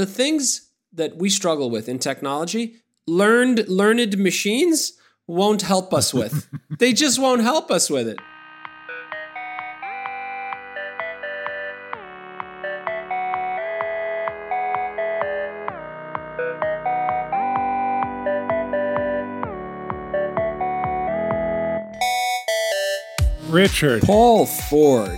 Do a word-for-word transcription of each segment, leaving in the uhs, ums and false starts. the things that we struggle with in technology, learned learned machines won't help us with. They just won't help us with it. Richard. Paul Ford.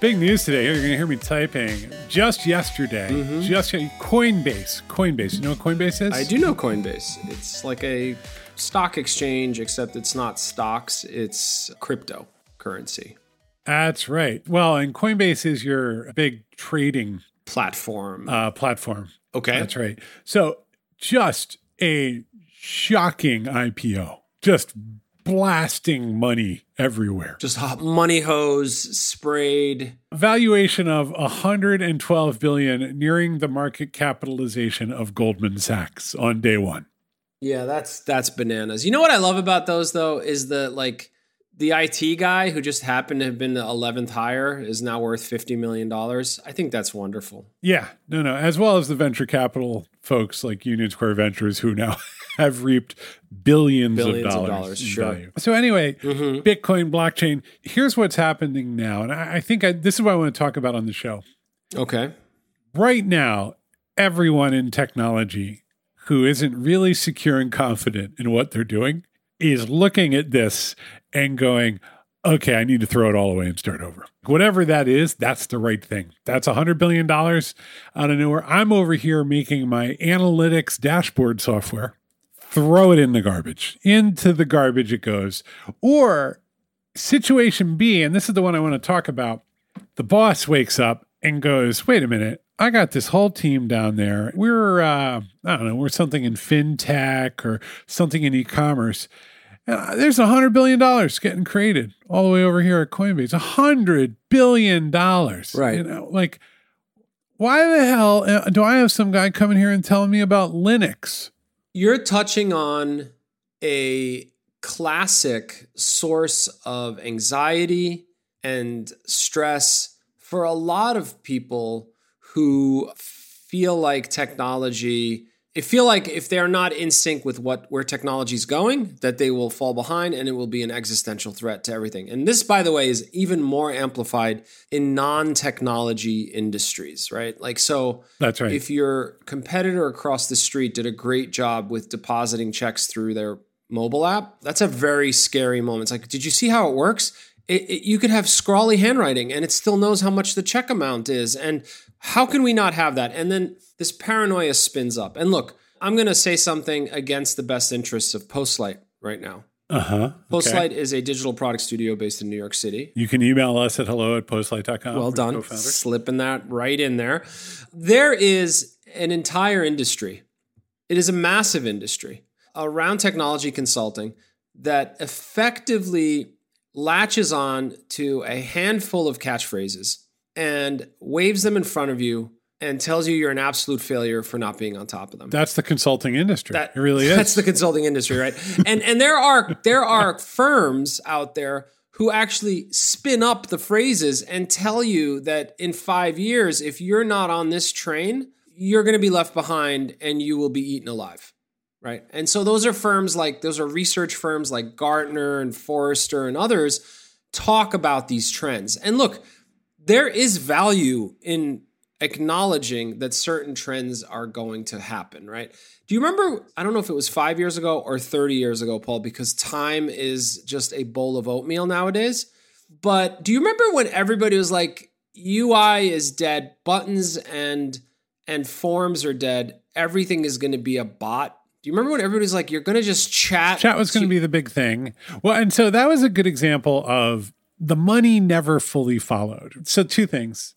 Big news today. You're going to hear me typing. Just yesterday, mm-hmm. just Coinbase. Coinbase. You know what Coinbase is? I do know Coinbase. It's like a stock exchange, except it's not stocks. It's cryptocurrency. That's right. Well, and Coinbase is your big trading platform. Uh, platform. Okay. That's right. So just a shocking I P O. Just blasting money everywhere. Just hot money hose sprayed. Valuation of one hundred twelve billion dollars, nearing the market capitalization of Goldman Sachs on day one. Yeah, that's that's bananas. You know what I love about those, though, is the like the I T guy who just happened to have been the eleventh hire is now worth fifty million dollars. I think that's wonderful. Yeah, no, no. As well as the venture capital folks like Union Square Ventures who now have reaped billions, billions of dollars, of dollars in sure. value. So anyway, mm-hmm. Bitcoin, blockchain, here's what's happening now. And I, I think I, this is what I want to talk about on the show. Okay. Right now, everyone in technology who isn't really secure and confident in what they're doing is looking at this and going, okay, I need to throw it all away and start over. Whatever that is, that's the right thing. That's one hundred billion dollars out of nowhere. I'm over here making my analytics dashboard software. Throw it in the garbage. Into the garbage it goes. Or situation B, and this is the one I want to talk about, the boss wakes up and goes, wait a minute, I got this whole team down there. We're, uh, I don't know, we're something in fintech or something in e-commerce. And there's one hundred billion dollars getting created all the way over here at Coinbase. one hundred billion dollars. Right. You know, like, why the hell do I have some guy coming here and telling me about Linux? You're touching on a classic source of anxiety and stress for a lot of people who feel like technology, it feel like if they're not in sync with what where technology's going, that they will fall behind and it will be an existential threat to everything. And this, by the way, is even more amplified in non-technology industries, right? Like, so that's right. If your competitor across the street did a great job with depositing checks through their mobile app, that's a very scary moment. It's like, did you see how it works? It, it, you could have scrawly handwriting and it still knows how much the check amount is. And how can we not have that? And then this paranoia spins up. And look, I'm going to say something against the best interests of Postlight right now. Uh-huh. Postlight okay. is a digital product studio based in New York City. You can email us at hello at postlight dot com. Well done. Slipping that right in there. There is an entire industry. It is a massive industry around technology consulting that effectively latches on to a handful of catchphrases and waves them in front of you and tells you you're an absolute failure for not being on top of them. That's the consulting industry. That, it really is. That's the consulting industry, right? and and there are there are firms out there who actually spin up the phrases and tell you that in five years, if you're not on this train, you're going to be left behind and you will be eaten alive. Right. And so those are firms like those are research firms like Gartner and Forrester and others talk about these trends. And look, there is value in acknowledging that certain trends are going to happen. Right. Do you remember? I don't know if it was five years ago or thirty years ago, Paul, because time is just a bowl of oatmeal nowadays. But do you remember when everybody was like, U I is dead, buttons and and forms are dead. Everything is going to be a bot. Do you remember when everybody's like, you're going to just chat? Chat was going to be the big thing. Well, and so that was a good example of the money never fully followed. So two things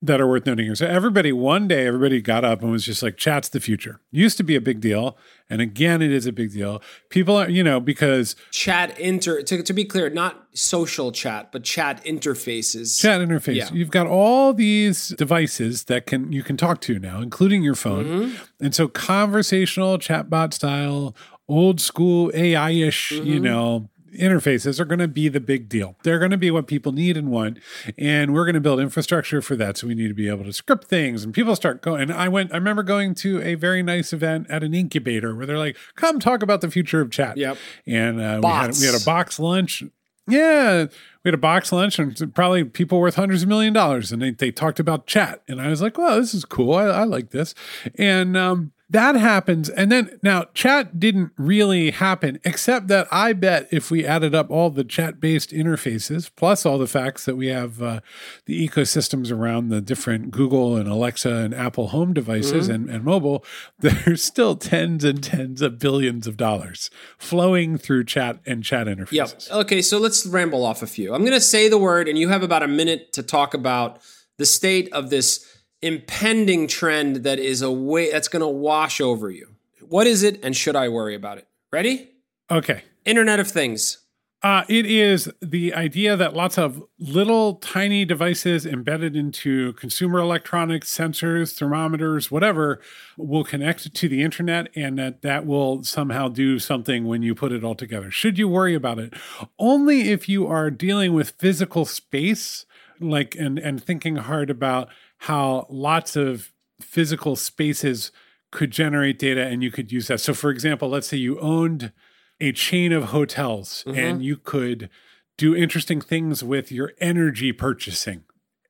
that are worth noting here. So everybody, one day, everybody got up and was just like, chat's the future. Used to be a big deal. And again, it is a big deal. People are, you know, because... Chat inter... To, to be clear, not social chat, but chat interfaces. Chat interface. Yeah. You've got all these devices that can you can talk to now, including your phone. Mm-hmm. And so conversational, chatbot style, old school, A I-ish, mm-hmm. you know, interfaces are going to be the big deal. They're going to be what people need and want, and we're going to build infrastructure for that. So we need to be able to script things, and people start going. And I went. I remember going to a very nice event at an incubator where they're like, "Come talk about the future of chat." Yep. And uh, we had we had a box lunch. Yeah, we had a box lunch, and probably people worth hundreds of million dollars, and they they talked about chat, and I was like, "Wow, this is cool. I, I like this," and um. That happens. And then now chat didn't really happen, except that I bet if we added up all the chat-based interfaces, plus all the facts that we have uh, the ecosystems around the different Google and Alexa and Apple home devices mm-hmm. and, and mobile, there's still tens and tens of billions of dollars flowing through chat and chat interfaces. Yep. Okay, so let's ramble off a few. I'm going to say the word, and you have about a minute to talk about the state of this impending trend that is a way that's going to wash over you. What is it, and should I worry about it? Ready? Okay. Internet of Things. Uh, it is the idea that lots of little tiny devices embedded into consumer electronics, sensors, thermometers, whatever, will connect to the internet, and that that will somehow do something when you put it all together. Should you worry about it? Only if you are dealing with physical space, like and and thinking hard about how lots of physical spaces could generate data and you could use that. So for example, let's say you owned a chain of hotels mm-hmm. and you could do interesting things with your energy purchasing.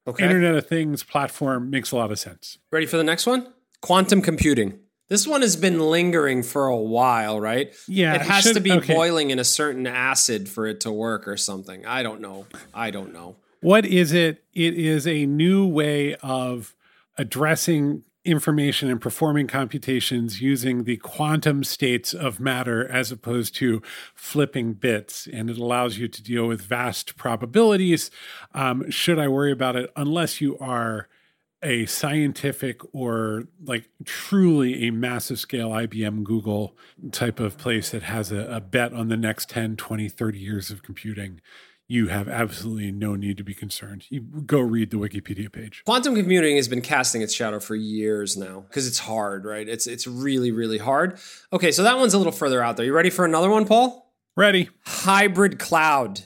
Okay. Internet of Things platform makes a lot of sense. Ready for the next one? Quantum computing. This one has been lingering for a while, right? Yeah. It has it should, to be okay. boiling in a certain acid for it to work or something. I don't know. I don't know. What is it? It is a new way of addressing information and performing computations using the quantum states of matter as opposed to flipping bits. And it allows you to deal with vast probabilities. Um, should I worry about it? Unless you are a scientific or like truly a massive scale I B M, Google type of place that has a, a bet on the next ten, twenty, thirty years of computing, you have absolutely no need to be concerned. You go read the Wikipedia page. Quantum computing has been casting its shadow for years now because it's hard, right? It's it's really, really hard. Okay, so that one's a little further out there. You ready for another one, Paul? Ready. Hybrid cloud.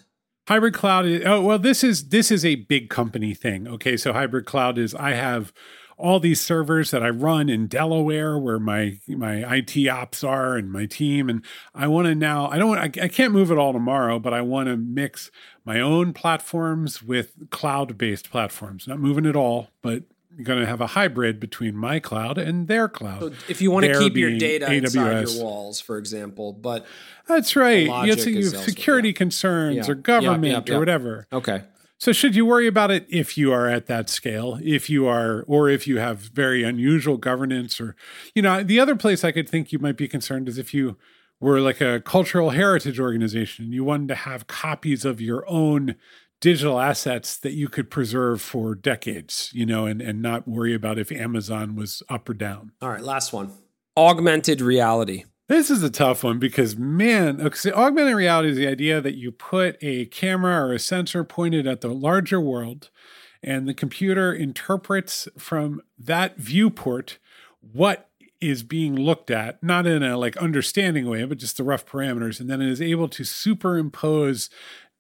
Hybrid cloud is, oh, well, this is this is a big company thing. Okay, so hybrid cloud is I have all these servers that I run in Delaware where my my I T ops are and my team. And I want to now, I don't want, I, I can't move it all tomorrow, but I want to mix my own platforms with cloud-based platforms. Not moving it all, but you're going to have a hybrid between my cloud and their cloud. So if you want to keep your data A W S inside your walls, for example, but that's right. You have, you have security yeah. concerns yeah. or government yeah, yeah, yeah. or whatever. Okay. So should you worry about it if you are at that scale, if you are, or if you have very unusual governance or, you know, the other place I could think you might be concerned is if you were like a cultural heritage organization, you wanted to have copies of your own digital assets that you could preserve for decades, you know, and, and not worry about if Amazon was up or down. All right, last one. Augmented reality. This is a tough one because, man, augmented reality is the idea that you put a camera or a sensor pointed at the larger world, and the computer interprets from that viewport what is being looked at, not in a like understanding way, but just the rough parameters, and then it is able to superimpose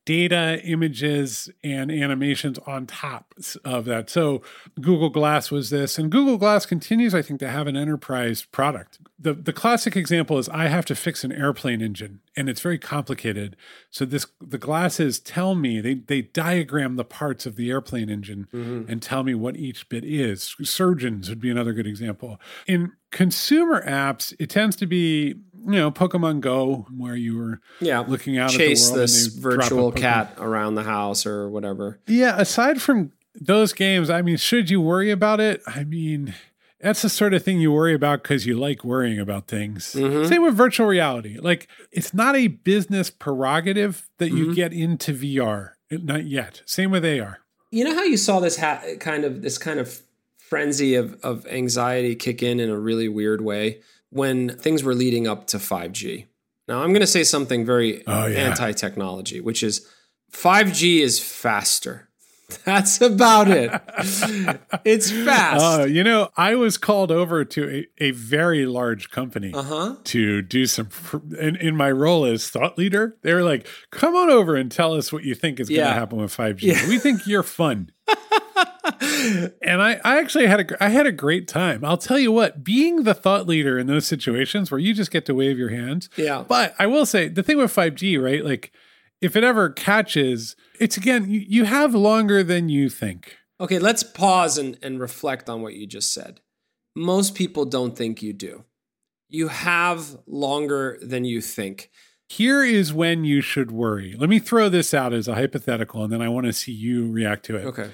data, images, and animations on top of that. So Google Glass was this, and Google Glass continues, I think, to have an enterprise product. The the classic example is I have to fix an airplane engine, and it's very complicated. So this the glasses tell me, they they diagram the parts of the airplane engine mm-hmm. and tell me what each bit is. Surgeons would be another good example. In consumer apps, it tends to be, you know, Pokemon Go, where you were yeah. looking out Chase at the world. Chase this virtual cat around the house or whatever. Yeah, aside from those games, I mean, should you worry about it? I mean, that's the sort of thing you worry about because you like worrying about things. Mm-hmm. Same with virtual reality. Like, it's not a business prerogative that mm-hmm. you get into V R. Not yet. Same with A R. You know how you saw this ha- kind of this kind of frenzy of, of anxiety kick in in a really weird way when things were leading up to five G. Now, I'm going to say something very oh, yeah. anti-technology, which is five G is faster. That's about it. It's fast. Uh, you know, I was called over to a, a very large company uh-huh. to do some, in, in my role as thought leader, they were like, come on over and tell us what you think is yeah. going to happen with five G. Yeah. We think you're fun. And I, I actually had a, I had a great time. I'll tell you what, being the thought leader in those situations where you just get to wave your hands. Yeah. But I will say the thing with five G, right? Like, if it ever catches, it's again, you, you have longer than you think. Okay, let's pause and, and reflect on what you just said. Most people don't think you do. You have longer than you think. Here is when you should worry. Let me throw this out as a hypothetical, and then I want to see you react to it. Okay.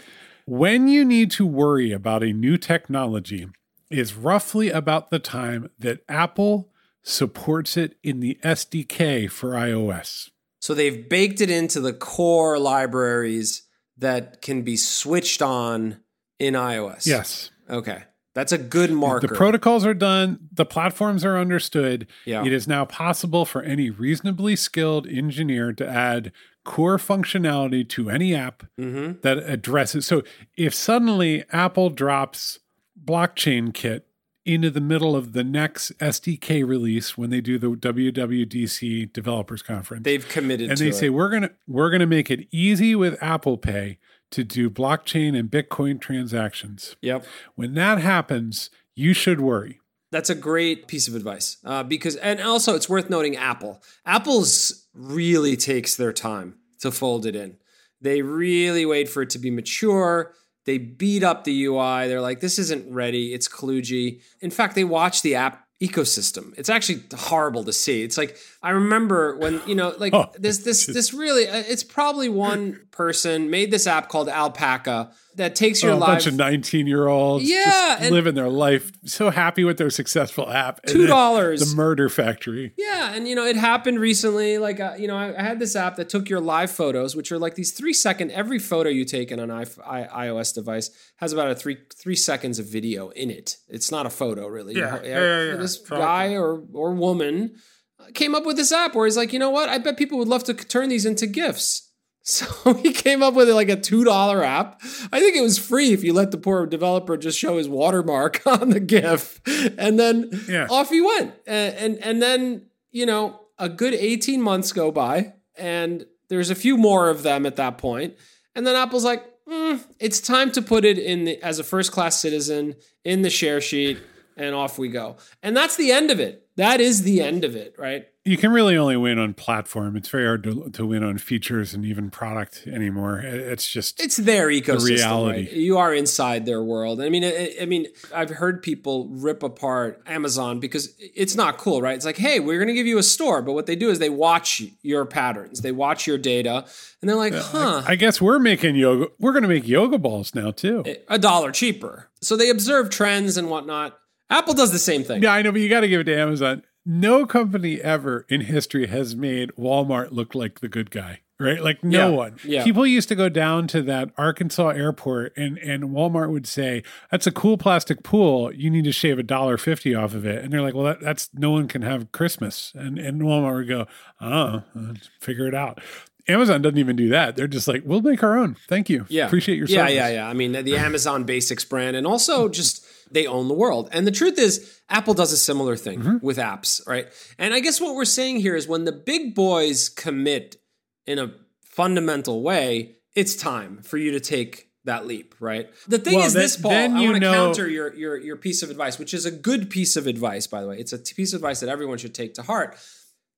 When you need to worry about a new technology is roughly about the time that Apple supports it in the S D K for iOS. So they've baked it into the core libraries that can be switched on in iOS. Yes. Okay. That's a good marker. The protocols are done. The platforms are understood. Yeah. It is now possible for any reasonably skilled engineer to add core functionality to any app mm-hmm. that addresses. So if suddenly Apple drops Blockchain Kit into the middle of the next S D K release when they do the W W D C developers conference, they've committed and to they it. Say we're gonna we're gonna make it easy with Apple Pay to do blockchain and Bitcoin transactions. Yep. When that happens, you should worry. That's a great piece of advice uh, because and also it's worth noting Apple. Apple's really takes their time to fold it in. They really wait for it to be mature. They beat up the U I. They're like, this isn't ready. It's kludgy. In fact, they watch the app ecosystem. It's actually horrible to see. It's like, I remember when, you know, like oh, this, this, this really, it's probably one person made this app called Alpaca that takes your oh, life. A bunch of nineteen year olds yeah, just living their life. So happy with their successful app. And two dollars. The murder factory. Yeah. And you know, it happened recently. Like, uh, you know, I, I had this app that took your live photos, which are like these three second, every photo you take in an I, I, iOS device has about a three, three seconds of video in it. It's not a photo really. Yeah. You know, yeah, yeah, yeah. This probably. guy or, or woman came up with this app where he's like, you know what? I bet people would love to turn these into GIFs. So he came up with like a two dollar app. I think it was free if you let the poor developer just show his watermark on the GIF. And then yeah. off he went. And, and and then, you know, a good eighteen months go by and there's a few more of them at that point. And then Apple's like, mm, it's time to put it in the, as a first-class citizen in the share sheet. And off we go. And that's the end of it. That is the end of it, right? You can really only win on platform. It's very hard to, to win on features and even product anymore. It's just it's their ecosystem. The reality. Right? You are inside their world. I mean, I, I mean, I've heard people rip apart Amazon because it's not cool, right? It's like, hey, we're going to give you a store, but what they do is they watch your patterns, they watch your data, and they're like, huh? I, I guess we're making yoga. We're going to make yoga balls now too, a dollar cheaper. So they observe trends and whatnot. Apple does the same thing. Yeah, I know, but you got to give it to Amazon. No company ever in history has made Walmart look like the good guy, right? Like no yeah, one. Yeah. People used to go down to that Arkansas airport and, and Walmart would say, that's a cool plastic pool. You need to shave one dollar fifty off of it. And they're like, well, that, that's no one can have Christmas. And, and Walmart would go, oh, let's figure it out. Amazon doesn't even do that. They're just like, we'll make our own. Thank you. Yeah. Appreciate your service. Yeah, yeah, yeah. I mean, the Amazon Basics brand and also just they own the world. And the truth is, Apple does a similar thing mm-hmm. with apps, right? And I guess what we're saying here is when the big boys commit in a fundamental way, it's time for you to take that leap, right? The thing well, is then, this, Paul, I want to know- counter your, your, your piece of advice, which is a good piece of advice, by the way. It's a piece of advice that everyone should take to heart.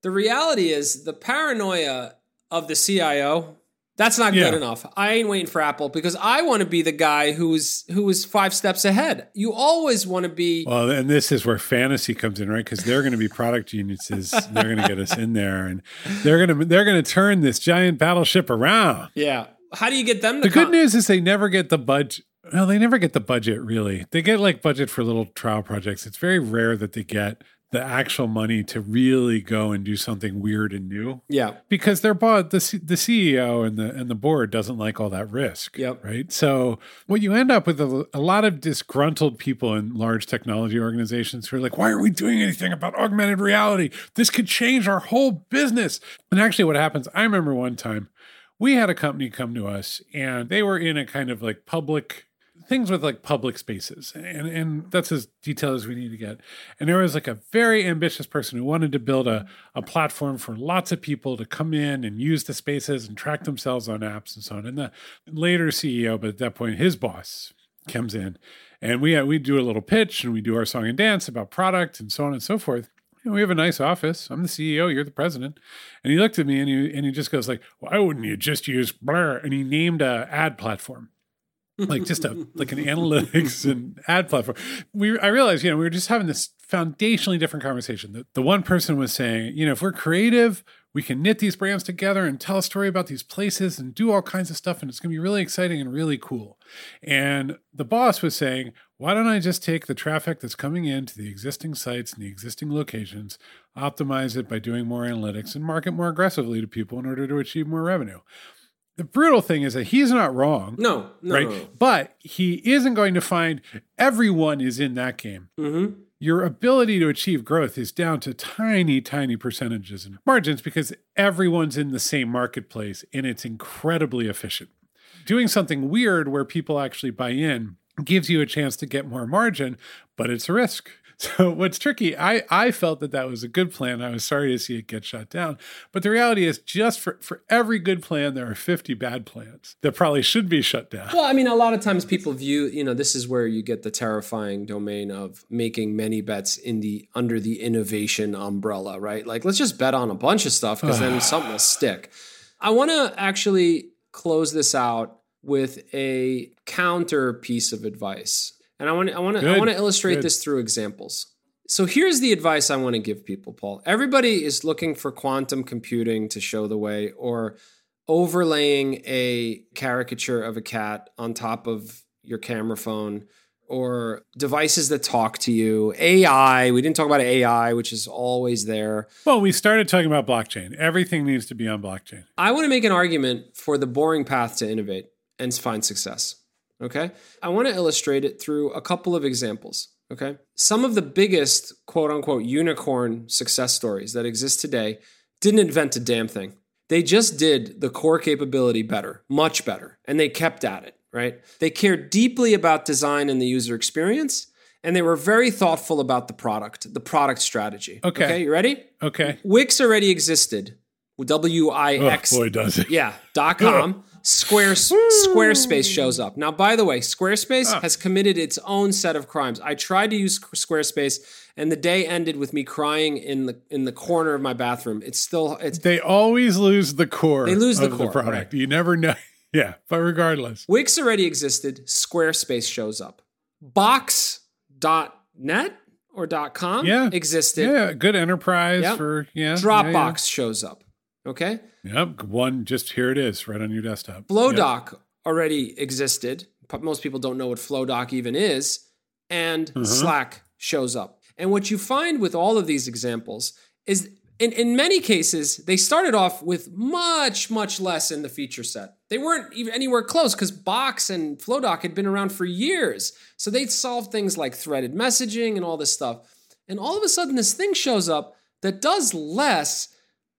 The reality is the paranoia of the C I O, that's not yeah. good enough. I ain't waiting for Apple because I want to be the guy who's who is five steps ahead. You always want to be. Well, and this is where fantasy comes in, right? Because they're going to be product geniuses. They're going to get us in there, and they're going to they're going to turn this giant battleship around. Yeah. How do you get them to The come? Good news is they never get the budget. Well, they never get the budget really. They get like budget for little trial projects. It's very rare that they get the actual money to really go and do something weird and new. Yeah. Because they're bought, the, C- the C E O and the, and the board doesn't like all that risk. Yep. Right. So what you end up with a, a lot of disgruntled people in large technology organizations who are like, why are we doing anything about augmented reality? This could change our whole business. And actually what happens, I remember one time we had a company come to us, and they were in a kind of like public things with like public spaces. And, and that's as detailed as we need to get. And there was like a very ambitious person who wanted to build a, a platform for lots of people to come in and use the spaces and track themselves on apps and so on. And the later C E O, but at that point, his boss comes in, and we, we do a little pitch and we do our song and dance about product and so on and so forth. And we have a nice office. I'm the C E O. You're the president. And he looked at me and he, and he just goes like, why wouldn't you just use blah? And he named a ad platform. Like just a like an analytics and ad platform. We I realized, you know, we were just having this foundationally different conversation. The, the one person was saying, you know, if we're creative, we can knit these brands together and tell a story about these places and do all kinds of stuff. And it's going to be really exciting and really cool. And the boss was saying, why don't I just take the traffic that's coming into the existing sites and the existing locations, optimize it by doing more analytics and market more aggressively to people in order to achieve more revenue? The brutal thing is that he's not wrong. No, no. Right? No. But he isn't going to find everyone is in that game. Mm-hmm. Your ability to achieve growth is down to tiny, tiny percentages and margins because everyone's in the same marketplace and it's incredibly efficient. Doing something weird where people actually buy in gives you a chance to get more margin, but it's a risk. So what's tricky, I, I felt that that was a good plan. I was sorry to see it get shot down. But the reality is just for, for every good plan, there are fifty bad plans that probably should be shut down. Well, I mean, a lot of times people view, you know, this is where you get the terrifying domain of making many bets in the under the innovation umbrella, right? Like, let's just bet on a bunch of stuff because then something will stick. I want to actually close this out with a counter piece of advice. And I want to I want to I want to illustrate Good. this through examples. So here's the advice I want to give people, Paul. Everybody is looking for quantum computing to show the way, or overlaying a caricature of a cat on top of your camera phone, or devices that talk to you, A I. We didn't talk about A I, which is always there. Well, we started talking about blockchain. Everything needs to be on blockchain. I want to make an argument for the boring path to innovate and find success. Okay. I want to illustrate it through a couple of examples. Okay. Some of the biggest quote unquote unicorn success stories that exist today didn't invent a damn thing. They just did the core capability better, much better. And they kept at it, right? They cared deeply about design and the user experience. And they were very thoughtful about the product, the product strategy. Okay. Okay, you ready? Okay. Wix already existed. W I X. Oh, boy, does it. Yeah. Dot com. Square, Squarespace shows up. Now, by the way, Squarespace uh. has committed its own set of crimes. I tried to use Squarespace, and the day ended with me crying in the in the corner of my bathroom. It's still it's. They always lose the core. They lose the core the product. Right. You never know. Yeah, but regardless, Wix already existed. Squarespace shows up. Box dot net or .com yeah. existed. Yeah, good enterprise yep. for yeah. Dropbox yeah, yeah. shows up. Okay. Yep. One, just here it is right on your desktop. Flowdock yep. already existed. Most people don't know what Flowdock even is. And uh-huh. Slack shows up. And what you find with all of these examples is in, in many cases, they started off with much, much less in the feature set. They weren't even anywhere close because Box and Flowdock had been around for years. So they'd solved things like threaded messaging and all this stuff. And all of a sudden this thing shows up that does less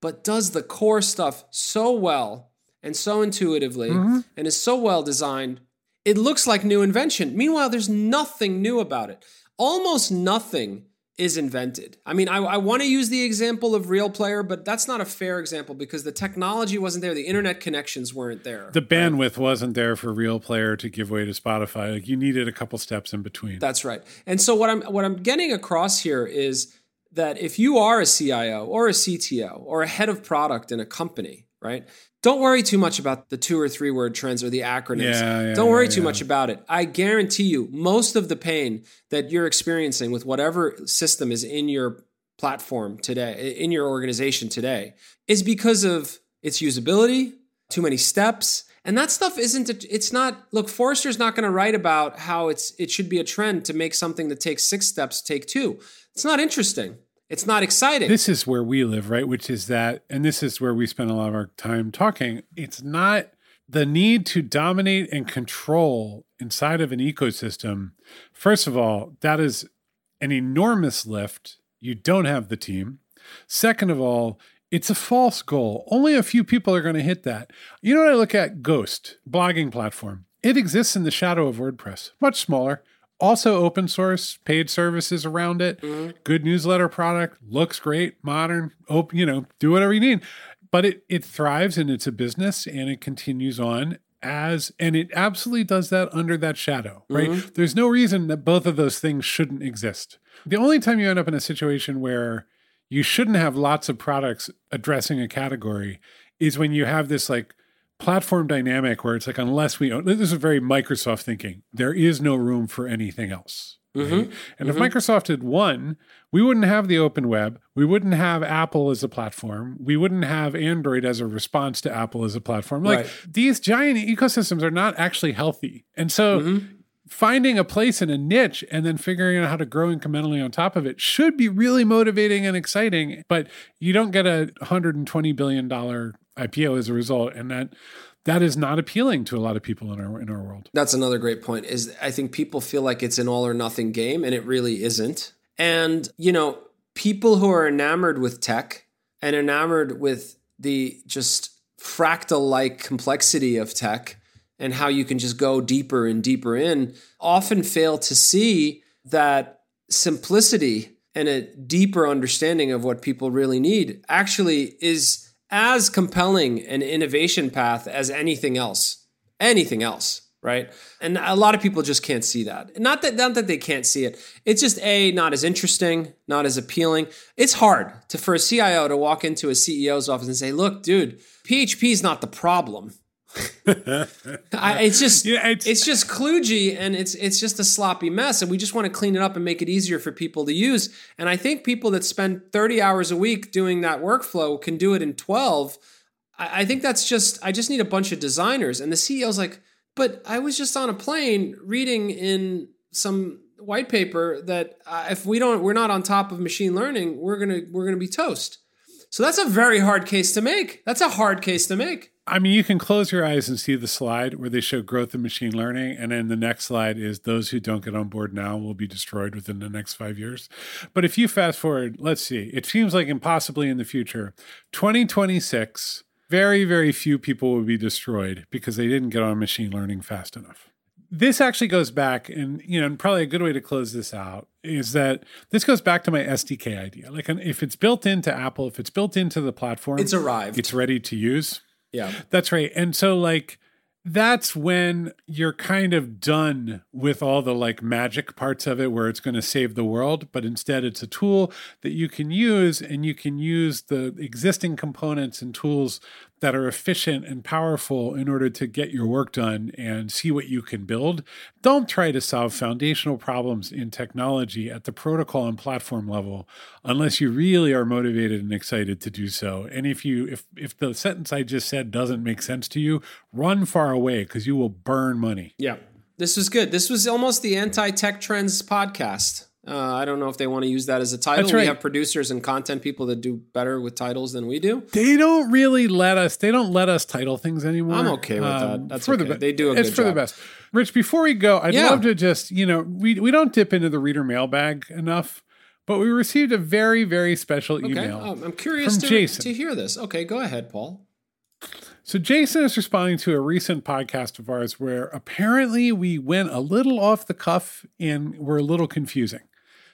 but does the core stuff so well and so intuitively mm-hmm. and is so well designed, it looks like new invention. Meanwhile, there's nothing new about it. Almost nothing is invented. I mean, I, I want to use the example of Real Player, but that's not a fair example because the technology wasn't there. The internet connections weren't there. The bandwidth right? wasn't there for Real Player to give way to Spotify. Like you needed a couple steps in between. That's right. And so what I'm what I'm getting across here is that if you are a C I O or a C T O or a head of product in a company, right? Don't worry too much about the two or three word trends or the acronyms. Yeah, yeah, don't worry yeah, too yeah. much about it. I guarantee you most of the pain that you're experiencing with whatever system is in your platform today, in your organization today, is because of its usability, too many steps. And that stuff isn't, it's not, look, Forrester's not going to write about how it's it should be a trend to make something that takes six steps take two. It's not interesting. It's not exciting. This is where we live, right? Which is that, and this is where we spend a lot of our time talking. It's not the need to dominate and control inside of an ecosystem. First of all, that is an enormous lift. You don't have the team. Second of all, It's a false goal. Only a few people are going to hit that. You know what I look at? Ghost, blogging platform. It exists in the shadow of WordPress, much smaller. Also open source, paid services around it. Mm-hmm. Good newsletter product, looks great, modern, open, you know, do whatever you need. But it it thrives and it's a business and it continues on as, and it absolutely does that under that shadow, right? Mm-hmm. There's no reason that both of those things shouldn't exist. The only time you end up in a situation where you shouldn't have lots of products addressing a category is when you have this like platform dynamic where it's like, unless we own, this is very Microsoft thinking, there is no room for anything else. Mm-hmm. Right? And mm-hmm. if Microsoft had won, we wouldn't have the open web. We wouldn't have Apple as a platform. We wouldn't have Android as a response to Apple as a platform. Like right. These giant ecosystems are not actually healthy. And so mm-hmm. finding a place in a niche and then figuring out how to grow incrementally on top of it should be really motivating and exciting, but you don't get a one hundred twenty billion dollars I P O as a result. And that That is not appealing to a lot of people in our in our world. That's another great point, is I think people feel like it's an all or nothing game, and it really isn't. And, you know, people who are enamored with tech and enamored with the just fractal-like complexity of tech and how you can just go deeper and deeper in often fail to see that simplicity and a deeper understanding of what people really need actually is as compelling an innovation path as anything else, anything else, right? And a lot of people just can't see that. Not that, not that they can't see it. It's just A, not as interesting, not as appealing. It's hard to, for a C I O to walk into a C E O's office and say, look, dude, P H P is not the problem. I, it's just, yeah, it's, it's just kludgy, and it's, it's just a sloppy mess. And we just want to clean it up and make it easier for people to use. And I think people that spend thirty hours a week doing that workflow can do it in twelve. I, I think that's just, I just need a bunch of designers. And the C E O's like, but I was just on a plane reading in some white paper that uh, if we don't, we're not on top of machine learning, we're going to, we're going to be toast. So that's a very hard case to make. That's a hard case to make. I mean, you can close your eyes and see the slide where they show growth in machine learning. And then the next slide is those who don't get on board now will be destroyed within the next five years. But if you fast forward, let's see, it seems like impossibly in the future, twenty twenty-six, very, very few people will be destroyed because they didn't get on machine learning fast enough. This actually goes back, and you know, and probably a good way to close this out is that this goes back to my S D K idea. Like, if it's built into Apple, if it's built into the platform, it's arrived, it's ready to use. Yeah, that's right. And so like, that's when you're kind of done with all the like magic parts of it where it's going to save the world, but instead it's a tool that you can use, and you can use the existing components and tools that are efficient and powerful in order to get your work done and see what you can build. Don't try to solve foundational problems in technology at the protocol and platform level unless you really are motivated and excited to do so. And if you if if the sentence I just said doesn't make sense to you, run far away because you will burn money. Yeah, this was good. This was almost the anti-tech trends podcast. Uh, I don't know if they want to use that as a title. That's right. We have producers and content people that do better with titles than we do. They don't really let us. They don't let us title things anymore. I'm okay with um, that. That's for okay. The be- they do a it's good job. It's for the best. Rich, before we go, I'd yeah. love to just, you know, we we don't dip into the reader mailbag enough, but we received a very, very special okay. email. Um, I'm curious from to, Jason. to hear this. Okay, go ahead, Paul. So Jason is responding to a recent podcast of ours where apparently we went a little off the cuff and were a little confusing.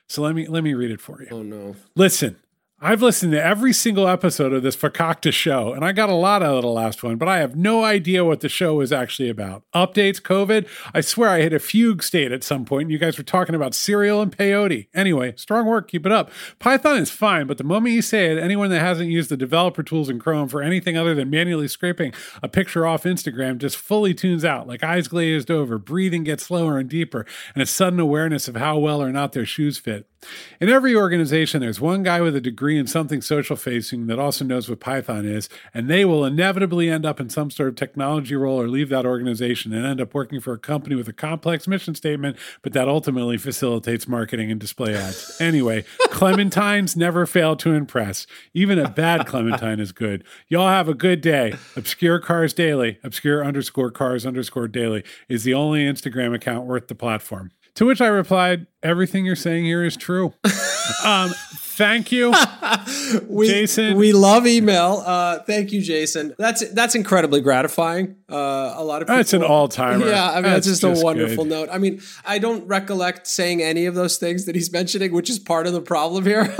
So let me let me read it for you. Oh, no. Listen, I've listened to every single episode of this Fakakta show, and I got a lot out of the last one, but I have no idea what the show is actually about. Updates, COVID. I swear I hit a fugue state at some point, and you guys were talking about cereal and peyote. Anyway, strong work. Keep it up. Python is fine, but the moment you say it, anyone that hasn't used the developer tools in Chrome for anything other than manually scraping a picture off Instagram just fully tunes out, like eyes glazed over, breathing gets slower and deeper, and a sudden awareness of how well or not their shoes fit. In every organization, there's one guy with a degree in something social-facing that also knows what Python is, and they will inevitably end up in some sort of technology role or leave that organization and end up working for a company with a complex mission statement, but that ultimately facilitates marketing and display ads. Anyway, Clementines never fail to impress. Even a bad Clementine is good. Y'all have a good day. Obscure Cars Daily, obscure underscore cars underscore daily is the only Instagram account worth the platform. To which I replied, everything you're saying here is true. um, Thank you, we, Jason. We love email. Uh, thank you, Jason. That's that's incredibly gratifying. Uh, a lot of people. That's an all-timer. Yeah, I mean, that's, that's just, just a wonderful good. note. I mean, I don't recollect saying any of those things that he's mentioning, which is part of the problem here.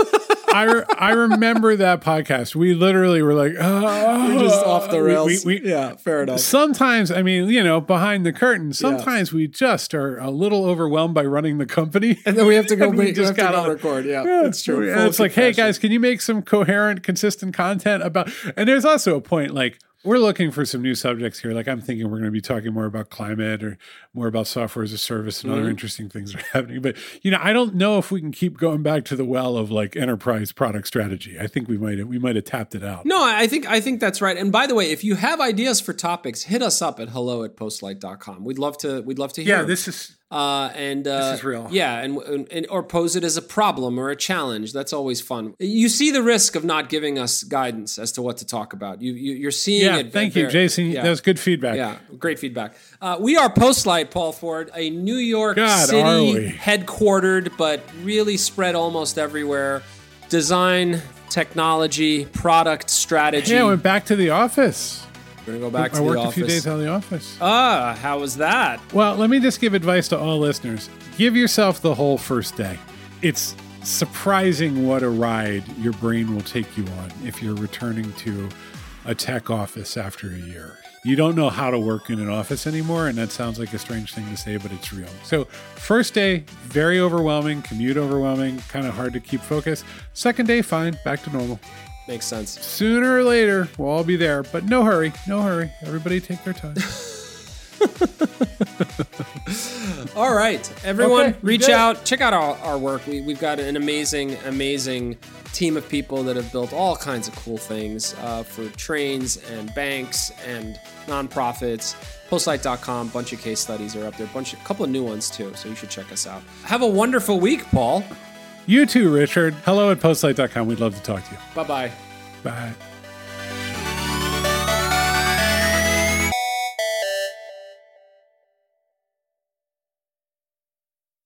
I re- I remember that podcast. We literally were like, oh, we're just off the rails. We, we, we, yeah, fair enough. Sometimes, I mean, you know, behind the curtain, sometimes yeah. we just are a little overwhelmed by running the company. And then we have to go, we just got to record. Yeah, yeah, that's true. And it's like, hey, guys, can you make some coherent, consistent content about, and there's also a point like, we're looking for some new subjects here. Like I'm thinking we're going to be talking more about climate or more about software as a service and mm-hmm. other interesting things are happening. But, you know, I don't know if we can keep going back to the well of like enterprise product strategy. I think we might have, we might have tapped it out. No, I think I think that's right. And by the way, if you have ideas for topics, hit us up at hello at postlight dot com. We'd love to we'd love to hear. Yeah, them. this is Uh, and, uh, this is real. Yeah. And, and, or pose it as a problem or a challenge. That's always fun. You see the risk of not giving us guidance as to what to talk about. You, you you're seeing yeah, it. Thank you, Jason. Yeah. That was good feedback. Yeah. Great feedback. Uh, we are Postlight, Paul Ford, a New York God, City headquartered, but really spread almost everywhere. Design, technology, product strategy. Yeah. I went back to the office. We're going to go back I to the office. I worked a few days out of the office. Ah, how was that? Well, let me just give advice to all listeners. Give yourself the whole first day. It's surprising what a ride your brain will take you on if you're returning to a tech office after a year. You don't know how to work in an office anymore, and that sounds like a strange thing to say, but it's real. So first day, very overwhelming, commute overwhelming, kind of hard to keep focus. Second day, fine, back to normal. Makes sense. Sooner or later, we'll all be there, but no hurry, no hurry. Everybody take their time. All right, everyone, okay, reach out, check out our, our work. We, we've got an amazing, amazing team of people that have built all kinds of cool things uh, for trains and banks and nonprofits. postlight dot com, bunch of case studies are up there, bunch of, a couple of new ones too, so you should check us out. Have a wonderful week, Paul. You too, Richard. Hello at postlight dot com. We'd love to talk to you. Bye-bye. Bye.